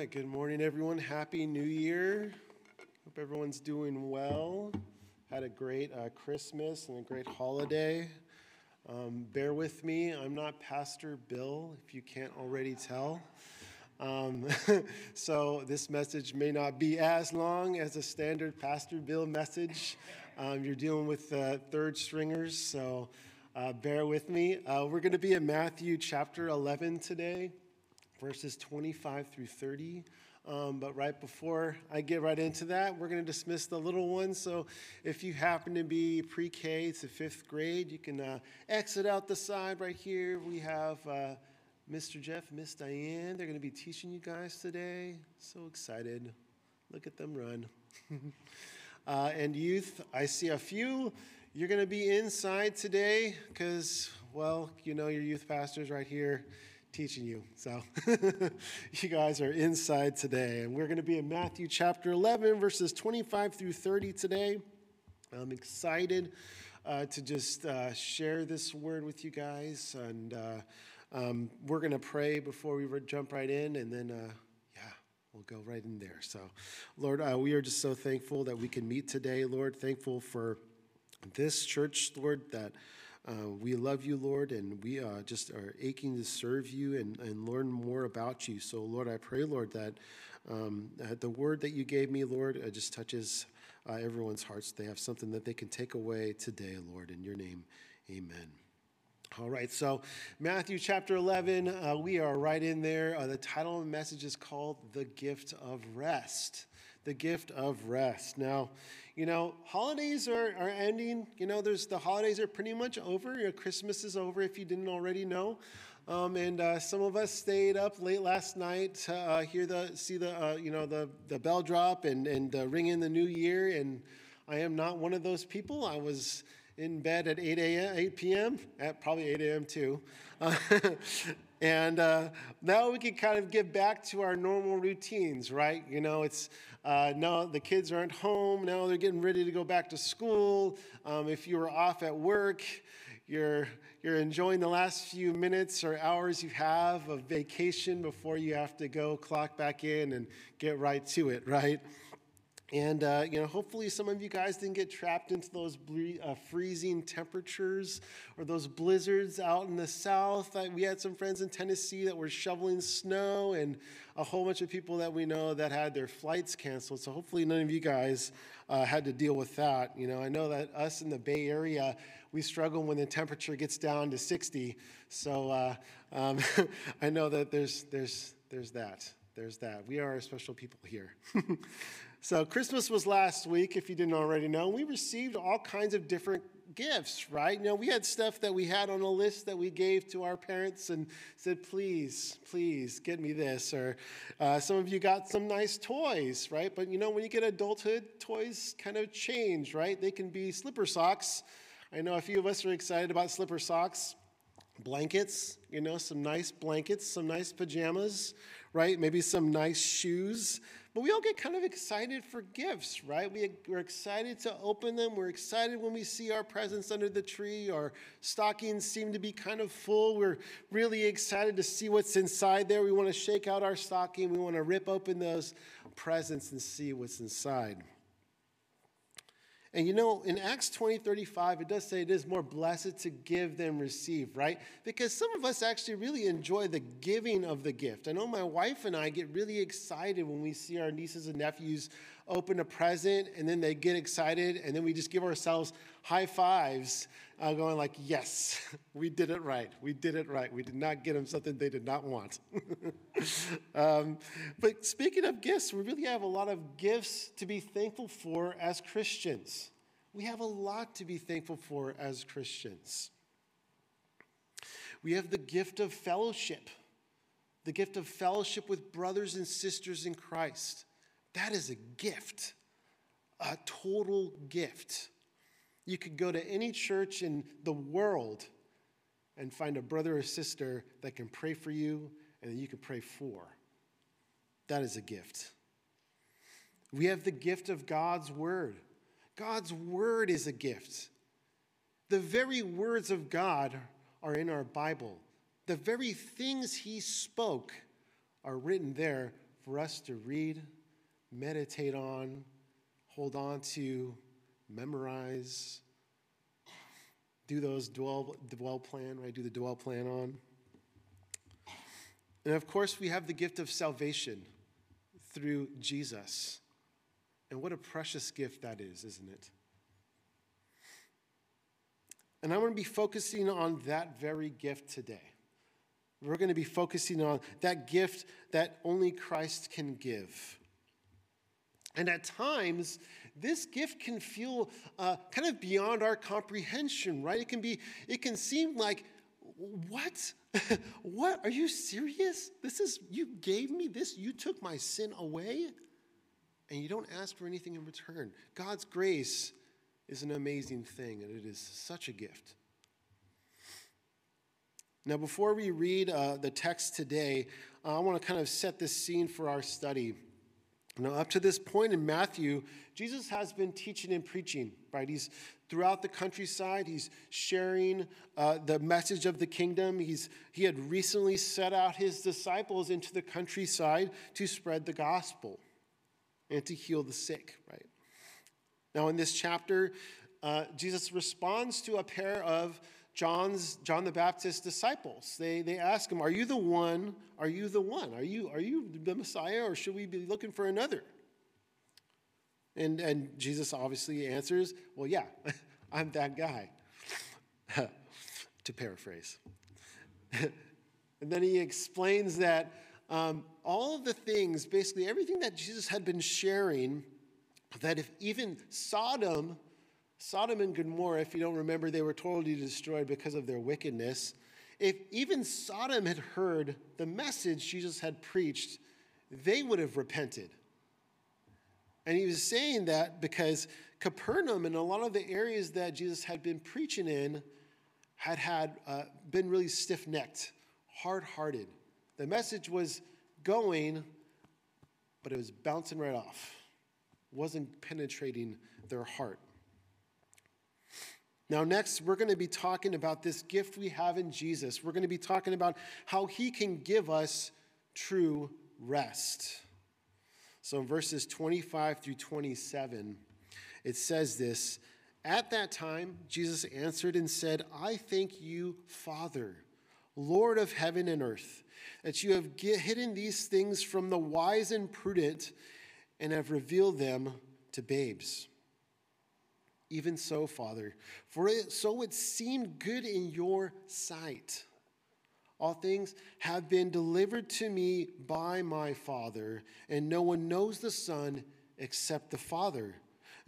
right, good morning, everyone. Happy New Year. Hope everyone's doing well. Had a great Christmas and a great holiday. Bear with me. I'm not Pastor Bill, if you can't already tell. So this message may not be as long as a standard Pastor Bill message. You're dealing with third stringers, so bear with me. We're going to be in Matthew chapter 11 today, verses 25 through 30. But right before I get right into that, we're going to dismiss the little ones. So if you happen to be pre-K to fifth grade, you can exit out the side right here. We have Mr. Jeff, Miss Diane. They're going to be teaching you guys today. So excited. Look at them run. And youth, I see a few. You're going to be inside today because, well, you know your youth pastor's right here teaching you. So you guys are inside today. And we're going to be in Matthew chapter 11, verses 25 through 30 today. I'm excited to just share this word with you guys. And we're going to pray before we jump right in. And then, we'll go right in there. So, Lord, we are just so thankful that we can meet today, Lord. Thankful for this church, Lord, that we love you, Lord, and we just are aching to serve you and learn more about you. So, Lord, I pray, Lord, that the word that you gave me, Lord, just touches everyone's hearts. They have something that they can take away today, Lord. In your name, amen. All right, so Matthew chapter 11, we are right in there. The title of the message is called The Gift of Rest. The gift of rest. Now, you know, holidays are ending. You know, the holidays are pretty much over. Your Christmas is over, if you didn't already know. And some of us stayed up late last night to see the bell drop and ring in the new year. And I am not one of those people. I was in bed at 8 p.m. at probably 8 a.m. too. And now we can kind of get back to our normal routines, right? You know, it's now the kids aren't home. Now they're getting ready to go back to school. If you were off at work, you're enjoying the last few minutes or hours you have of vacation before you have to go clock back in and get right to it, right? And, you know, hopefully some of you guys didn't get trapped into those freezing temperatures or those blizzards out in the south. We had some friends in Tennessee that were shoveling snow and a whole bunch of people that we know that had their flights canceled. So hopefully none of you guys had to deal with that. You know, I know that us in the Bay Area, we struggle when the temperature gets down to 60. So I know that there's that. We are a special people here. So Christmas was last week, if you didn't already know. We received all kinds of different gifts, right? You know, we had stuff that we had on a list that we gave to our parents and said, please get me this. Or some of you got some nice toys, right? But, you know, when you get adulthood, toys kind of change, right? They can be slipper socks. I know a few of us are excited about slipper socks. Blankets, you know, some nice blankets, some nice pajamas, right? Maybe some nice shoes. But we all get kind of excited for gifts, right? We're excited to open them. We're excited when we see our presents under the tree. Our stockings seem to be kind of full. We're really excited to see what's inside there. We want to shake out our stocking. We want to rip open those presents and see what's inside. And you know, in Acts 20:35, it does say it is more blessed to give than receive, right? Because some of us actually really enjoy the giving of the gift. I know my wife and I get really excited when we see our nieces and nephews open a present, and then they get excited, and then we just give ourselves high fives, going like, yes, we did it right. We did it right. We did not get them something they did not want. But speaking of gifts, we really have a lot of gifts to be thankful for as Christians. We have a lot to be thankful for as Christians. We have the gift of fellowship, with brothers and sisters in Christ. That is a gift, a total gift. You could go to any church in the world and find a brother or sister that can pray for you and that you can pray for. That is a gift. We have the gift of God's word. God's word is a gift. The very words of God are in our Bible. The very things he spoke are written there for us to read, meditate on, hold on to, memorize, do those dwell plan on. And of course, we have the gift of salvation through Jesus. And what a precious gift that is, isn't it? And I'm going to be focusing on that very gift today. We're going to be focusing on that gift that only Christ can give. And at times, this gift can feel kind of beyond our comprehension, right? It can seem like, what? What? Are you serious? You gave me this? You took my sin away? And you don't ask for anything in return. God's grace is an amazing thing, and it is such a gift. Now, before we read the text today, I want to kind of set this scene for our study. Now, up to this point in Matthew, Jesus has been teaching and preaching, right? He's throughout the countryside. He's sharing the message of the kingdom. He had recently set out his disciples into the countryside to spread the gospel and to heal the sick, right? Now, in this chapter, Jesus responds to a pair of John the Baptist's disciples. They ask him, Are you the one? Are you the Messiah, or should we be looking for another? And Jesus obviously answers, well, yeah, I'm that guy, to paraphrase. And then he explains that all of the things, basically everything that Jesus had been sharing, that if even Sodom and Gomorrah, if you don't remember, they were totally destroyed because of their wickedness. If even Sodom had heard the message Jesus had preached, they would have repented. And he was saying that because Capernaum and a lot of the areas that Jesus had been preaching in had been really stiff-necked, hard-hearted. The message was going, but it was bouncing right off. It wasn't penetrating their heart. Now, next, we're going to be talking about this gift we have in Jesus. We're going to be talking about how he can give us true rest. So in verses 25 through 27, it says this: At that time, Jesus answered and said, I thank you, Father, Lord of heaven and earth, that you have hidden these things from the wise and prudent and have revealed them to babes. Even so, Father, so it seemed good in your sight. All things have been delivered to me by my Father, and no one knows the Son except the Father,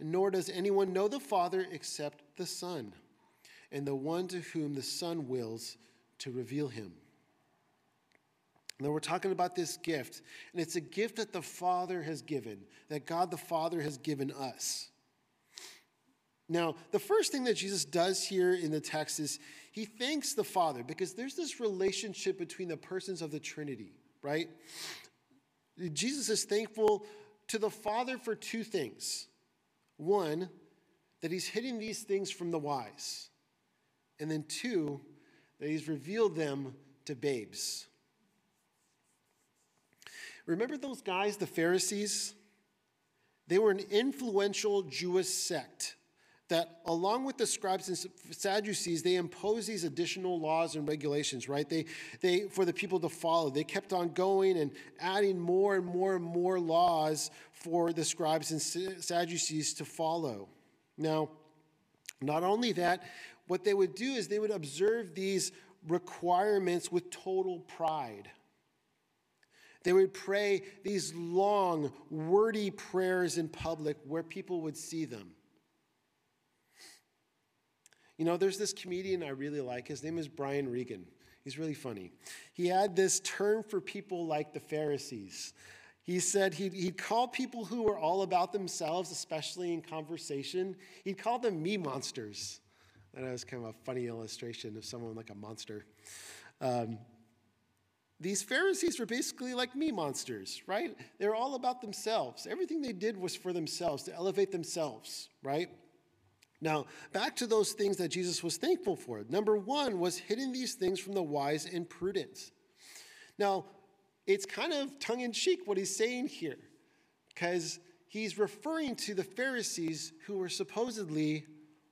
nor does anyone know the Father except the Son, and the one to whom the Son wills to reveal him. Now we're talking about this gift, and it's a gift that the Father has given, that God the Father has given us. Now, the first thing that Jesus does here in the text is he thanks the Father, because there's this relationship between the persons of the Trinity, right? Jesus is thankful to the Father for two things. One, that he's hidden these things from the wise. And then two, that he's revealed them to babes. Remember those guys, the Pharisees? They were an influential Jewish sect that, along with the scribes and Sadducees, they imposed these additional laws and regulations, right? They for the people to follow. They kept on going and adding more and more and more laws for the scribes and Sadducees to follow. Now, not only that, what they would do is they would observe these requirements with total pride. They would pray these long, wordy prayers in public where people would see them. You know, there's this comedian I really like. His name is Brian Regan. He's really funny. He had this term for people like the Pharisees. He said he'd call people who were all about themselves, especially in conversation, he'd call them me monsters. That was kind of a funny illustration of someone like a monster. These Pharisees were basically like me monsters, right? They were all about themselves. Everything they did was for themselves, to elevate themselves, right? Now, back to those things that Jesus was thankful for. Number one was hidden these things from the wise and prudent. Now, it's kind of tongue-in-cheek what he's saying here, because he's referring to the Pharisees who were supposedly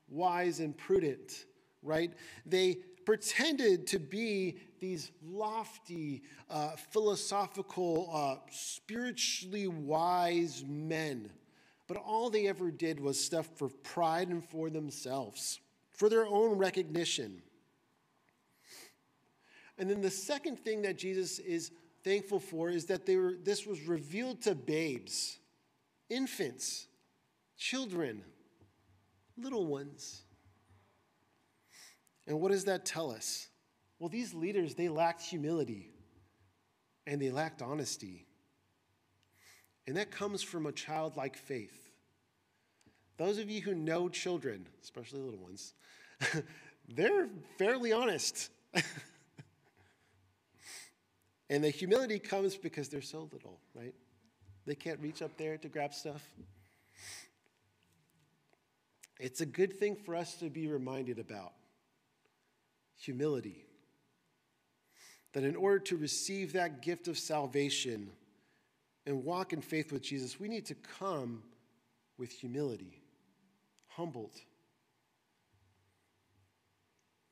wise and prudent, right? They pretended to be these lofty, philosophical, spiritually wise men, but all they ever did was stuff for pride and for themselves, for their own recognition. And then the second thing that Jesus is thankful for is that this was revealed to babes, infants, children, little ones. And what does that tell us? Well, these leaders, they lacked humility and they lacked honesty. And that comes from a childlike faith. Those of you who know children, especially little ones, they're fairly honest. And the humility comes because they're so little, right? They can't reach up there to grab stuff. It's a good thing for us to be reminded about. Humility. That in order to receive that gift of salvation and walk in faith with Jesus, we need to come with humility, humbled.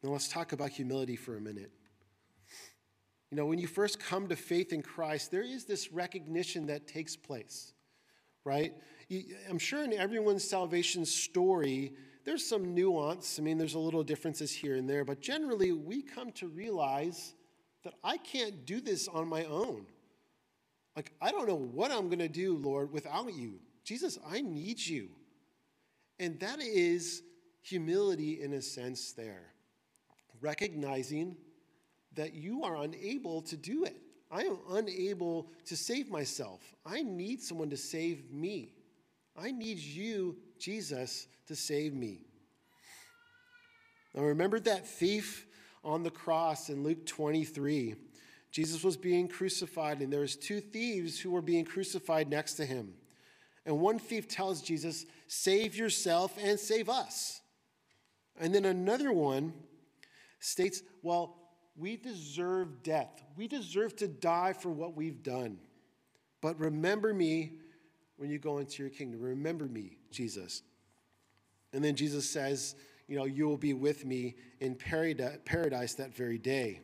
Now let's talk about humility for a minute. You know, when you first come to faith in Christ, there is this recognition that takes place, right? I'm sure in everyone's salvation story, there's some nuance. I mean, there's a little differences here and there, but generally we come to realize that I can't do this on my own. Like, I don't know what I'm going to do, Lord, without you. Jesus, I need you. And that is humility in a sense there, recognizing that you are unable to do it. I am unable to save myself. I need someone to save me. I need you, Jesus, to save me. Now remember that thief on the cross in Luke 23. Jesus was being crucified, and there was two thieves who were being crucified next to him. And one thief tells Jesus, "Save yourself and save us." And then another one states, "Well, we deserve death. We deserve to die for what we've done. But remember me when you go into your kingdom. Remember me, Jesus." And then Jesus says, you know, "You will be with me in paradise that very day."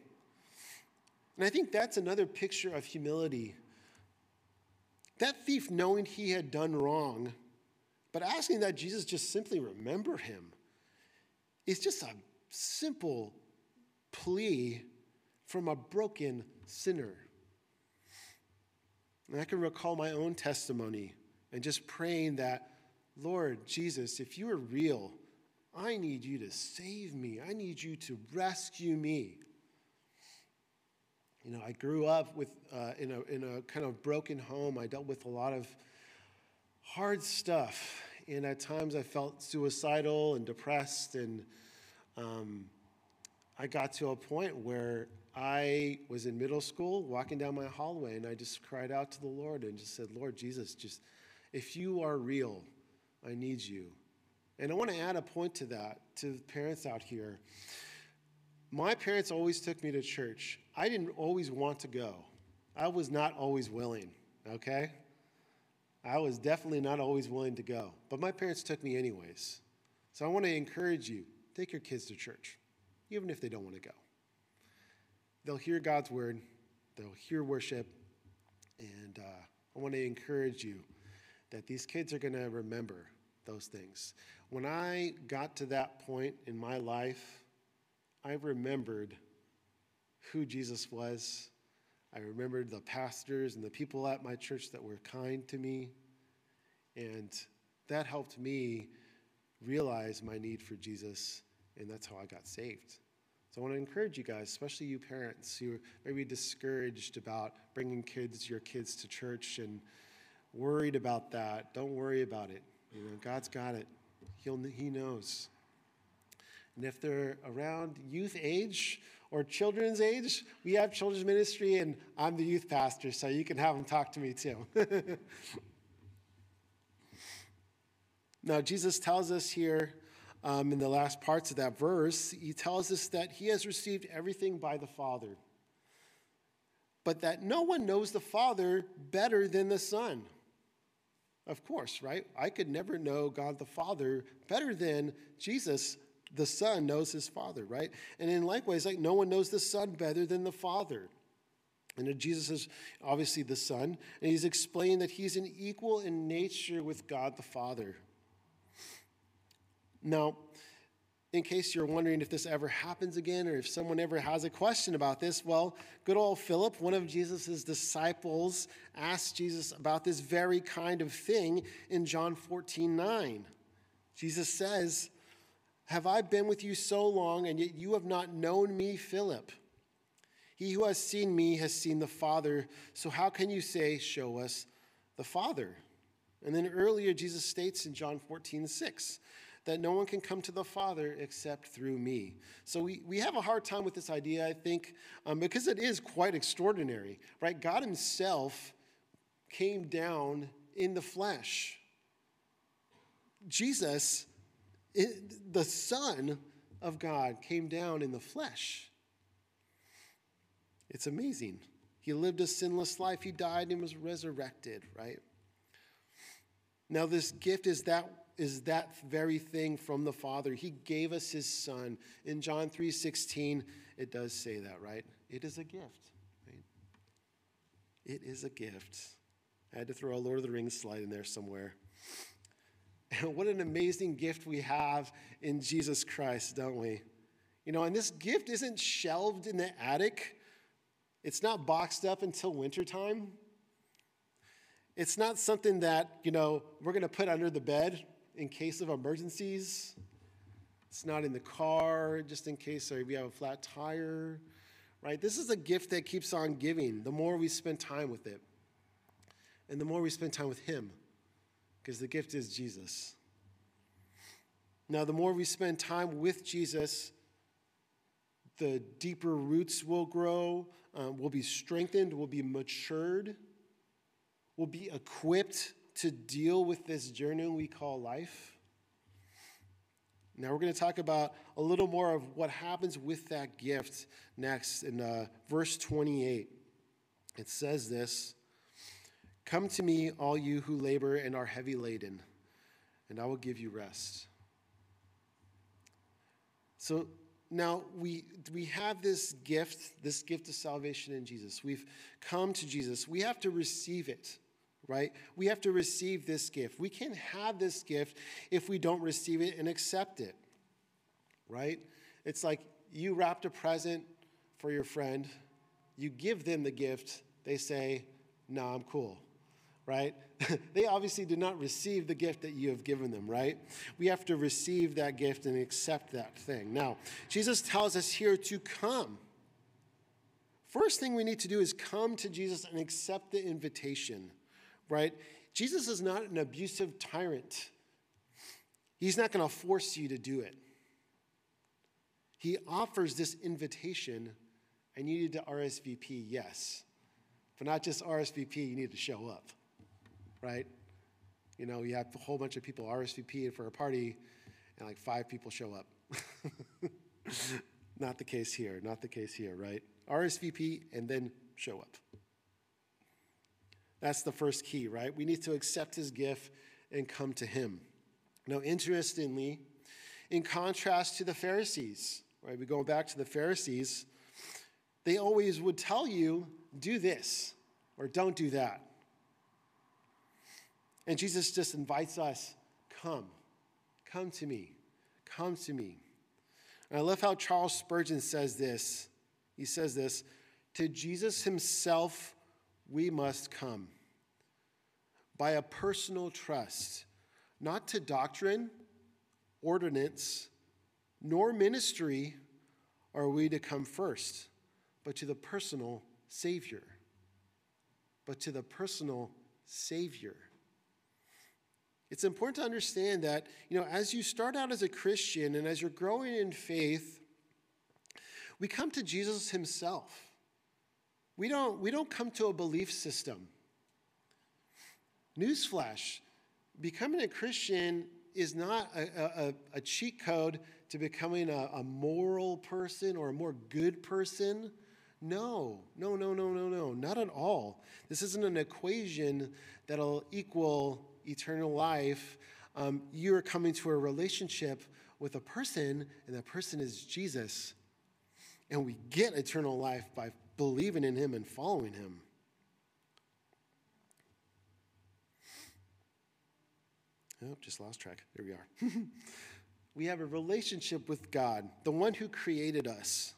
And I think that's another picture of humility. That thief knowing he had done wrong, but asking that Jesus just simply remember him, is just a simple plea from a broken sinner. And I can recall my own testimony and just praying that, "Lord Jesus, if you are real, I need you to save me. I need you to rescue me." You know, I grew up with in a kind of broken home. I dealt with a lot of hard stuff, and at times I felt suicidal and depressed, and I got to a point where I was in middle school walking down my hallway, and I just cried out to the Lord and just said, "Lord Jesus, just if you are real, I need you." And I want to add a point to that, to the parents out here. My parents always took me to church. I didn't always want to go. I was not always willing, okay? I was definitely not always willing to go. But my parents took me anyways. So I want to encourage you, take your kids to church. Even if they don't want to go, they'll hear God's word, they'll hear worship, and I want to encourage you that these kids are going to remember those things. When I got to that point in my life, I remembered who Jesus was. I remembered the pastors and the people at my church that were kind to me, and that helped me realize my need for Jesus. And that's how I got saved. So I want to encourage you guys, especially you parents who are maybe discouraged about bringing your kids to church and worried about that. Don't worry about it. You know, God's got it. He knows. And if they're around youth age or children's age, we have children's ministry, and I'm the youth pastor, so you can have them talk to me too. Now, Jesus tells us here, in the last parts of that verse, he tells us that he has received everything by the Father. but that no one knows the Father better than the Son. Of course, right? I could never know God the Father better than Jesus. The Son knows his Father, right? And in likewise, like no one knows the Son better than the Father. And Jesus is obviously the Son, and he's explaining that he's an equal in nature with God the Father. Now, in case you're wondering if this ever happens again or if someone ever has a question about this, well, good old Philip, one of Jesus' disciples, asked Jesus about this very kind of thing in John 14:9. Jesus says, "Have I been with you so long, and yet you have not known me, Philip? He who has seen me has seen the Father. So how can you say, 'Show us the Father'?" And then earlier, Jesus states in John 14:6 that no one can come to the Father except through me. So we have a hard time with this idea, I think, because it is quite extraordinary, right? God himself came down in the flesh. Jesus, the Son of God, came down in the flesh. It's amazing. He lived a sinless life. He died and was resurrected, right? Now, this gift is that very thing from the Father. He gave us his Son. In John 3:16, it does say that, right? It is a gift, right? It is a gift. I had to throw a Lord of the Rings slide in there somewhere. And what an amazing gift we have in Jesus Christ, don't we? You know, and this gift isn't shelved in the attic. It's not boxed up until wintertime. It's not something that, you know, we're going to put under the bed in case of emergencies. It's not in the car just in case we have a flat tire, right? This is a gift that keeps on giving the more we spend time with it and the more we spend time with him, because the gift is Jesus. Now, the more we spend time with Jesus, the deeper roots will grow, we'll be strengthened, we'll be matured, we'll be equipped to deal with this journey we call life. Now we're going to talk about a little more of what happens with that gift next in verse 28. It says this, "Come to me, all you who labor and are heavy laden, and I will give you rest." So, now, we have this gift of salvation in Jesus. We've come to Jesus. We have to receive it, right? We have to receive this gift. We can't have this gift if we don't receive it and accept it, right? It's like you wrapped a present for your friend. You give them the gift. They say, "No, I'm cool," right? They obviously did not receive the gift that you have given them, right? We have to receive that gift and accept that thing. Now, Jesus tells us here to come. First thing we need to do is come to Jesus and accept the invitation, right? Jesus is not an abusive tyrant. He's not going to force you to do it. He offers this invitation, and you need to RSVP, yes. But not just RSVP, you need to show up. Right? You know, you have a whole bunch of people RSVP for a party, and like 5 people show up. Not the case here. Not the case here, right? RSVP and then show up. That's the first key, right? We need to accept his gift and come to him. Now, interestingly, in contrast to the Pharisees, right? We go back to the Pharisees. They always would tell you, do this or don't do that. And Jesus just invites us, come. Come to me. Come to me. And I love how Charles Spurgeon says this. He says this, "To Jesus himself we must come by a personal trust, not to doctrine, ordinance, nor ministry are we to come first, but to the personal Savior." But to the personal Savior. It's important to understand that, you know, as you start out as a Christian and as you're growing in faith, we come to Jesus himself. We don't come to a belief system. Newsflash, becoming a Christian is not a cheat code to becoming a moral person or a more good person. No, not at all. This isn't an equation that'll equal eternal life. You're coming to a relationship with a person, and that person is Jesus. And we get eternal life by believing in him and following him. Oh, just lost track. There we are. We have a relationship with God, the one who created us.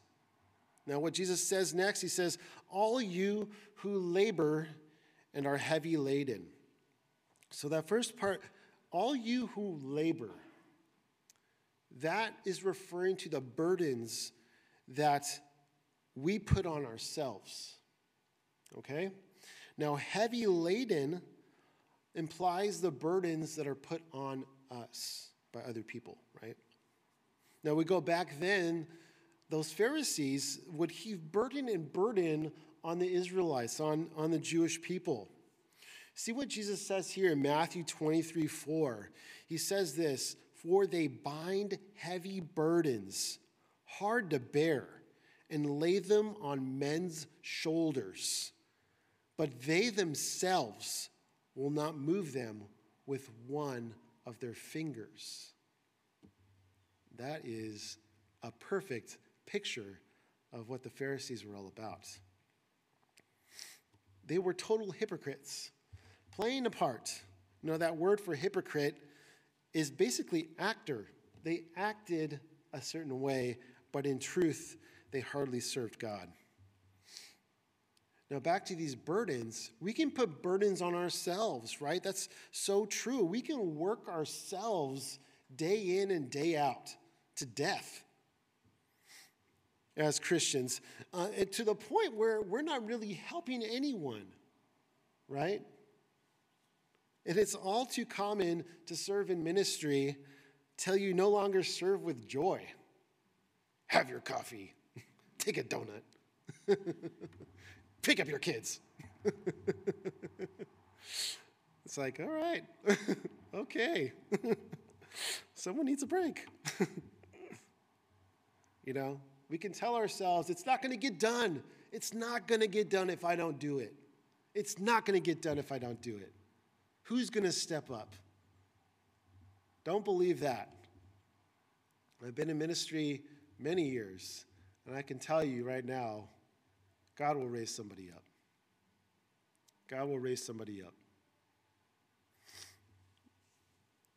Now, what Jesus says next, he says, all you who labor and are heavy laden. So that first part, all you who labor, that is referring to the burdens that we put on ourselves, okay? Now, heavy laden implies the burdens that are put on us by other people, right? Now, we go back then, those Pharisees would heave burden and burden on the Israelites, on the Jewish people. See what Jesus says here in Matthew 23:4. He says this, for they bind heavy burdens, hard to bear, and lay them on men's shoulders, but they themselves will not move them with one of their fingers. That is a perfect picture of what the Pharisees were all about. They were total hypocrites, playing a part. You know, that word for hypocrite is basically actor. They acted a certain way, but in truth, they hardly served God. Now back to these burdens. We can put burdens on ourselves, right? That's so true. We can work ourselves day in and day out to death as Christians, to the point where we're not really helping anyone, right? And it's all too common to serve in ministry till you no longer serve with joy. Have your coffee. Take a donut. Pick up your kids. It's like, all right, okay. Someone needs a break. You know, we can tell ourselves it's not going to get done. It's not going to get done if I don't do it. It's not going to get done if I don't do it. Who's going to step up? Don't believe that. I've been in ministry many years, and I can tell you right now, God will raise somebody up. God will raise somebody up.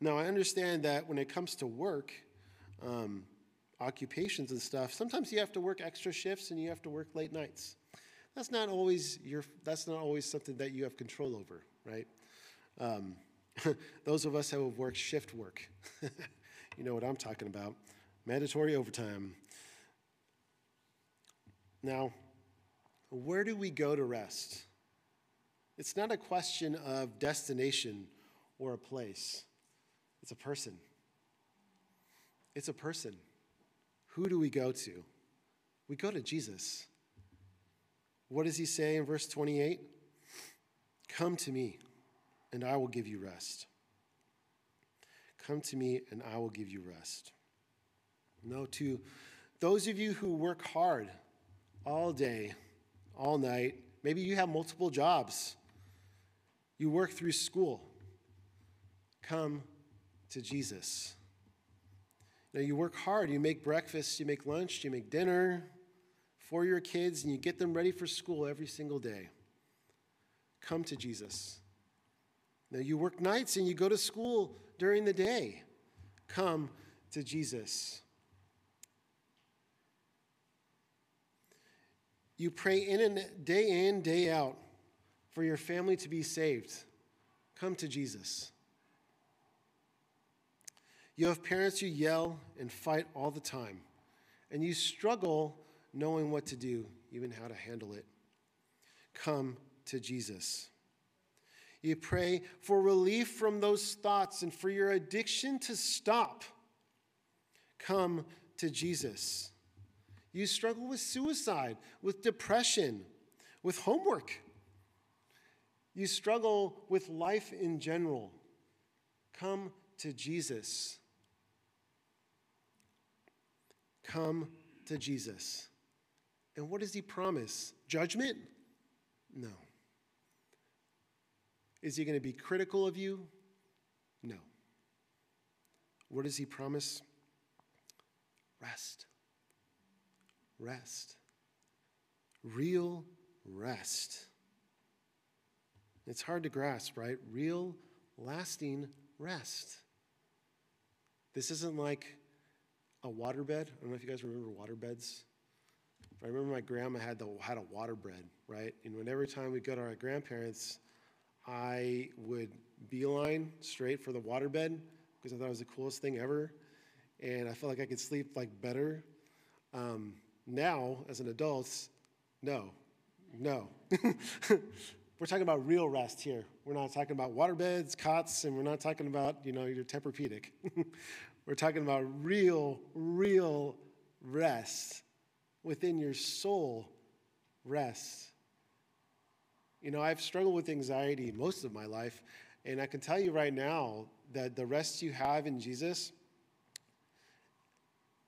Now, I understand that when it comes to work, occupations and stuff, sometimes you have to work extra shifts and you have to work late nights. That's not always something that you have control over, right? Those of us who have worked shift work, you know what I'm talking about. Mandatory overtime. Now, where do we go to rest? It's not a question of destination or a place. It's a person. It's a person. Who do we go to? We go to Jesus. What does he say in verse 28? Come to me, and I will give you rest. Come to me, and I will give you rest. No, to those of you who work hard all day, all night, maybe you have multiple jobs, you work through school, come to Jesus. Now you work hard, you make breakfast, you make lunch, you make dinner for your kids, and you get them ready for school every single day. Come to Jesus. Now you work nights and you go to school during the day. Come to Jesus. You pray in, day out for your family to be saved. Come to Jesus. You have parents who yell and fight all the time, and you struggle knowing what to do, even how to handle it. Come to Jesus. You pray for relief from those thoughts and for your addiction to stop. Come to Jesus. You struggle with suicide, with depression, with homework. You struggle with life in general. Come to Jesus. Come to Jesus. And what does he promise? Judgment? No. Is he going to be critical of you? No. What does he promise? Rest. Rest. Real rest. It's hard to grasp, right? Real, lasting rest. This isn't like a waterbed. I don't know if you guys remember waterbeds. I remember my grandma had a waterbed, right? And when every time we'd go to our grandparents, I would beeline straight for the waterbed because I thought it was the coolest thing ever. And I felt like I could sleep like better. Now, as an adult, no. We're talking about real rest here. We're not talking about waterbeds, cots, and we're not talking about, your Tempur-Pedic. We're talking about real rest. Within your soul, rest. I've struggled with anxiety most of my life, and I can tell you right now that the rest you have in Jesus,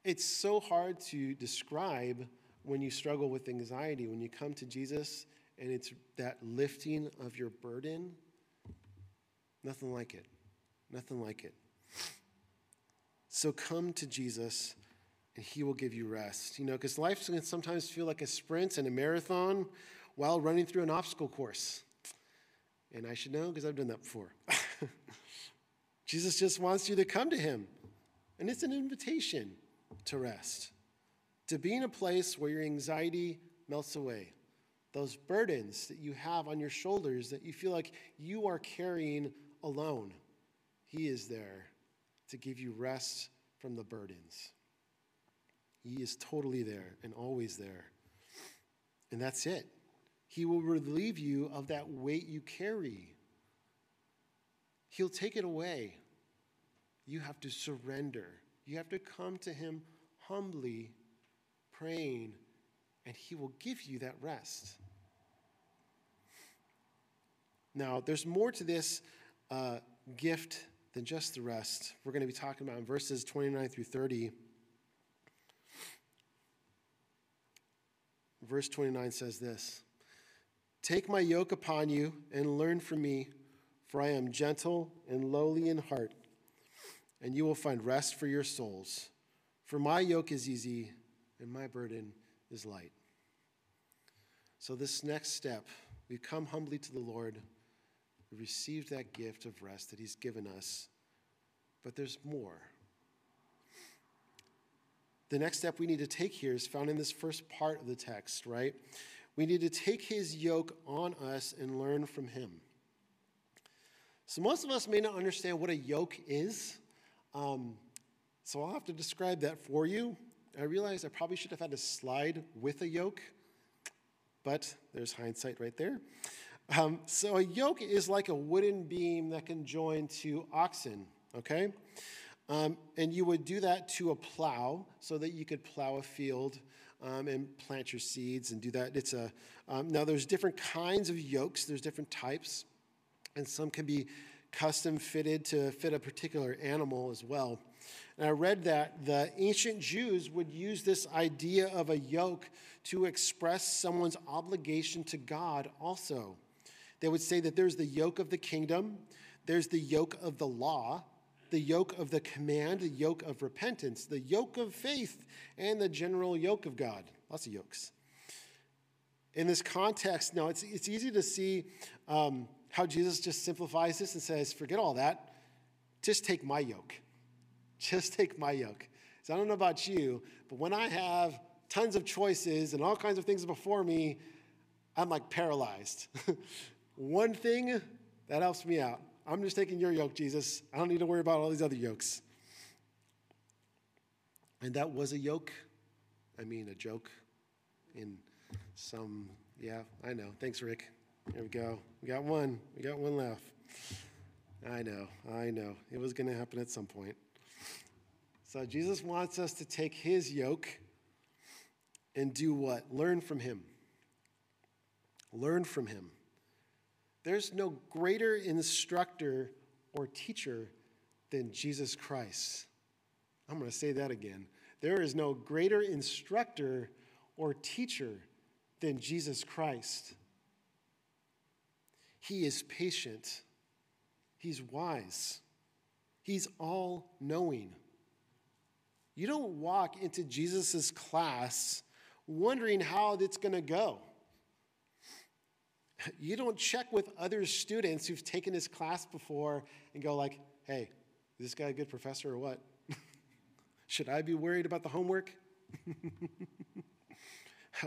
it's so hard to describe when you struggle with anxiety. When you come to Jesus and it's that lifting of your burden, nothing like it. So come to Jesus, and he will give you rest. Because life can sometimes feel like a sprint and a marathon while running through an obstacle course. And I should know because I've done that before. Jesus just wants you to come to him. And it's an invitation to rest, to be in a place where your anxiety melts away. Those burdens that you have on your shoulders that you feel like you are carrying alone, he is there to give you rest from the burdens. He is totally there and always there. And that's it. He will relieve you of that weight you carry. He'll take it away. You have to surrender. You have to come to him humbly, praying, and he will give you that rest. Now, there's more to this gift than just the rest. We're going to be talking about in verses 29 through 30. Verse 29 says this: "Take my yoke upon you and learn from me, for I am gentle and lowly in heart, and you will find rest for your souls. For my yoke is easy and my burden is light." So this next step, we come humbly to the Lord. We receive that gift of rest that he's given us, but there's more. The next step we need to take here is found in this first part of the text, right? We need to take his yoke on us and learn from him. So most of us may not understand what a yoke is, so I'll have to describe that for you. I realize I probably should have had a slide with a yoke, but there's hindsight right there. So a yoke is like a wooden beam that can join two oxen, okay? And you would do that to a plow so that you could plow a field and plant your seeds and do that. It's a now there's different kinds of yokes. There's different types. And some can be custom fitted to fit a particular animal as well. And I read that the ancient Jews would use this idea of a yoke to express someone's obligation to God also. They would say that there's the yoke of the kingdom. There's the yoke of the law. The yoke of the command, the yoke of repentance, the yoke of faith, and the general yoke of God. Lots of yokes. In this context, now it's easy to see how Jesus just simplifies this and says, forget all that. Just take my yoke. Just take my yoke. So I don't know about you, but when I have tons of choices and all kinds of things before me, I'm like paralyzed. One thing that helps me out. I'm just taking your yoke, Jesus. I don't need to worry about all these other yokes. And that was a yoke. I mean, a joke in some, yeah, I know. Thanks, Rick. There we go. We got one left. I know. It was going to happen at some point. So Jesus wants us to take his yoke and do what? Learn from him. There's no greater instructor or teacher than Jesus Christ. I'm going to say that again. There is no greater instructor or teacher than Jesus Christ. He is patient. He's wise. He's all-knowing. You don't walk into Jesus' class wondering how it's going to go. You don't check with other students who've taken his class before and go like, hey, is this guy a good professor or what? Should I be worried about the homework?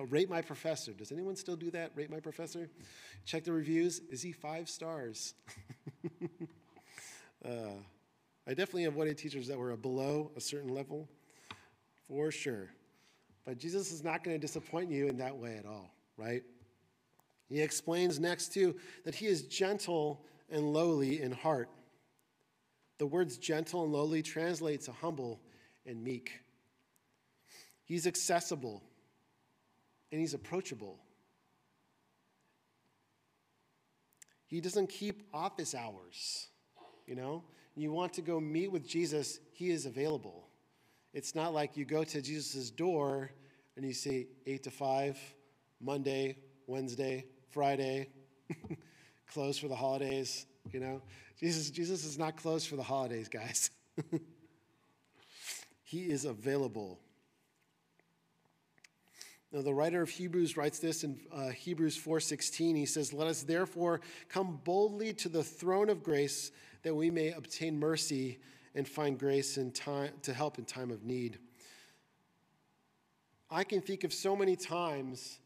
Rate my professor. Does anyone still do that? Rate my professor? Check the reviews. Is he 5 stars? I definitely avoided teachers that were below a certain level, for sure. But Jesus is not going to disappoint you in that way at all, right? He explains next, too, that he is gentle and lowly in heart. The words gentle and lowly translate to humble and meek. He's accessible, and he's approachable. He doesn't keep office hours, you know? You want to go meet with Jesus, he is available. It's not like you go to Jesus' door and you say 8 to 5, Monday, Wednesday, Friday, closed for the holidays, you know. Jesus is not closed for the holidays, guys. He is available. Now, the writer of Hebrews writes this in Hebrews 4:16. He says, "Let us therefore come boldly to the throne of grace, that we may obtain mercy and find grace in time to help in time of need." I can think of so many times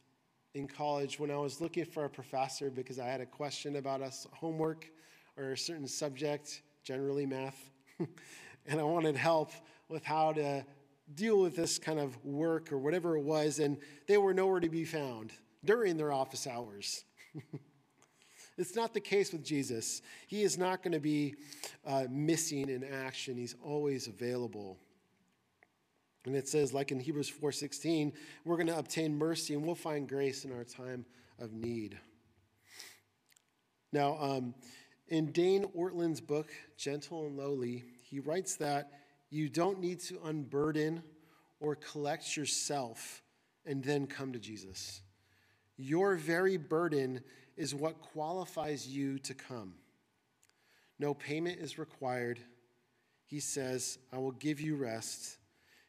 in college when I was looking for a professor because I had a question about us homework or a certain subject, generally math, and I wanted help with how to deal with this kind of work or whatever it was, and they were nowhere to be found during their office hours. It's not the case with Jesus. He is not going to be missing in action. He's always available. And it says, like in Hebrews 4:16, we're going to obtain mercy and we'll find grace in our time of need. Now, in Dane Ortland's book, Gentle and Lowly, he writes that you don't need to unburden or collect yourself and then come to Jesus. Your very burden is what qualifies you to come. No payment is required. He says, I will give you rest.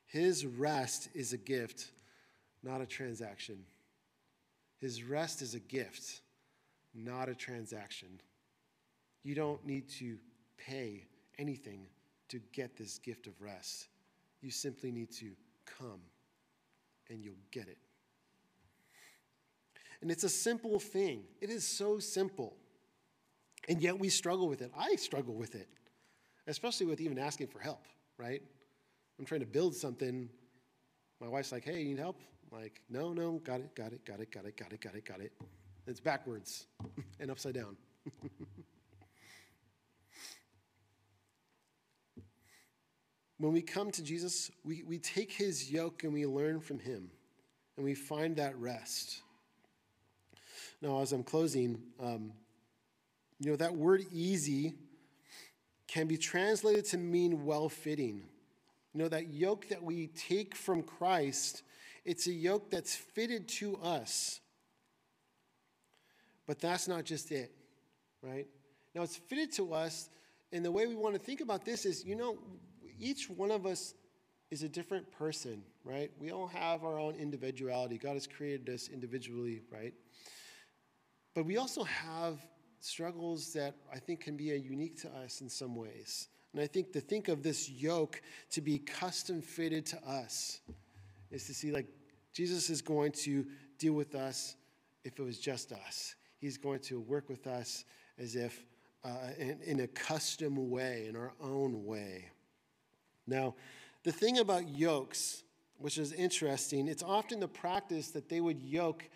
His rest is a gift, not a transaction. His rest is a gift, not a transaction. You don't need to pay anything to get this gift of rest. You simply need to come, and you'll get it. And it's a simple thing. It is so simple. And yet we struggle with it. I struggle with it, especially with even asking for help, right? I'm trying to build something. My wife's like, hey, you need help? I'm like, no, got it. It's backwards and upside down. When we come to Jesus, we take his yoke and we learn from him. And we find that rest. Now, as I'm closing, that word easy can be translated to mean well-fitting. You know, that yoke that we take from Christ, it's a yoke that's fitted to us. But that's not just it, right? Now, it's fitted to us, and the way we want to think about this is, each one of us is a different person, right? We all have our own individuality. God has created us individually, right? But we also have struggles that I think can be unique to us in some ways. And I think to think of this yoke to be custom fitted to us is to see, like, Jesus is going to deal with us if it was just us. He's going to work with us as if in a custom way, in our own way. Now, the thing about yokes, which is interesting, it's often the practice that they would yoke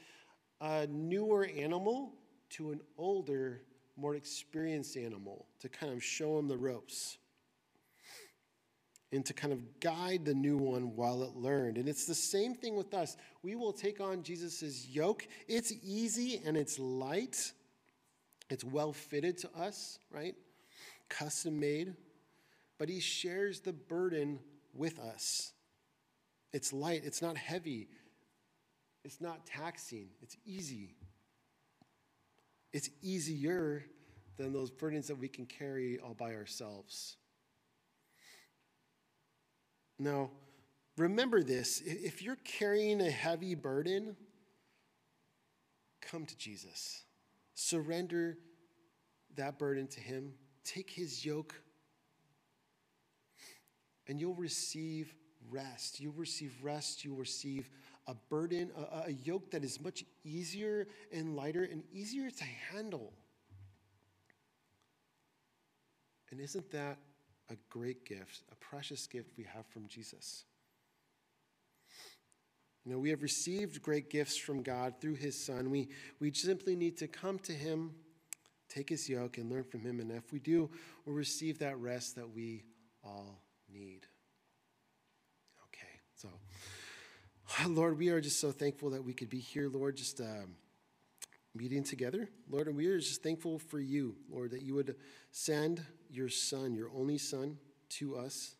a newer animal to an older, more experienced animal to kind of show him the ropes and to kind of guide the new one while it learned. And it's the same thing with us. We will take on Jesus's yoke. It's easy and it's light. It's well-fitted to us, right? Custom-made. But he shares the burden with us. It's light. It's not heavy. It's not taxing. It's easy. It's easier than those burdens that we can carry all by ourselves. Now, remember this. If you're carrying a heavy burden, come to Jesus. Surrender that burden to him. Take his yoke, and you'll receive rest. You'll receive rest. You'll receive a burden, a yoke that is much easier and lighter and easier to handle. And isn't that a great gift, a precious gift we have from Jesus? You know, we have received great gifts from God through his Son. We simply need to come to him, take his yoke, and learn from him. And if we do, we'll receive that rest that we all need. Okay, so, Lord, we are just so thankful that we could be here, Lord, just meeting together, Lord. And we are just thankful for you, Lord, that you would send your Son, your only Son, to us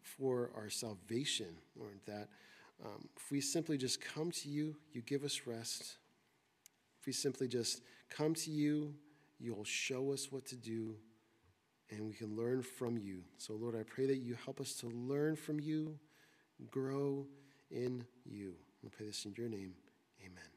for our salvation, Lord, that if we simply just come to you, you give us rest. If we simply just come to you, you'll show us what to do, and we can learn from you. So, Lord, I pray that you help us to learn from you, grow in you. I pray this in your name. Amen.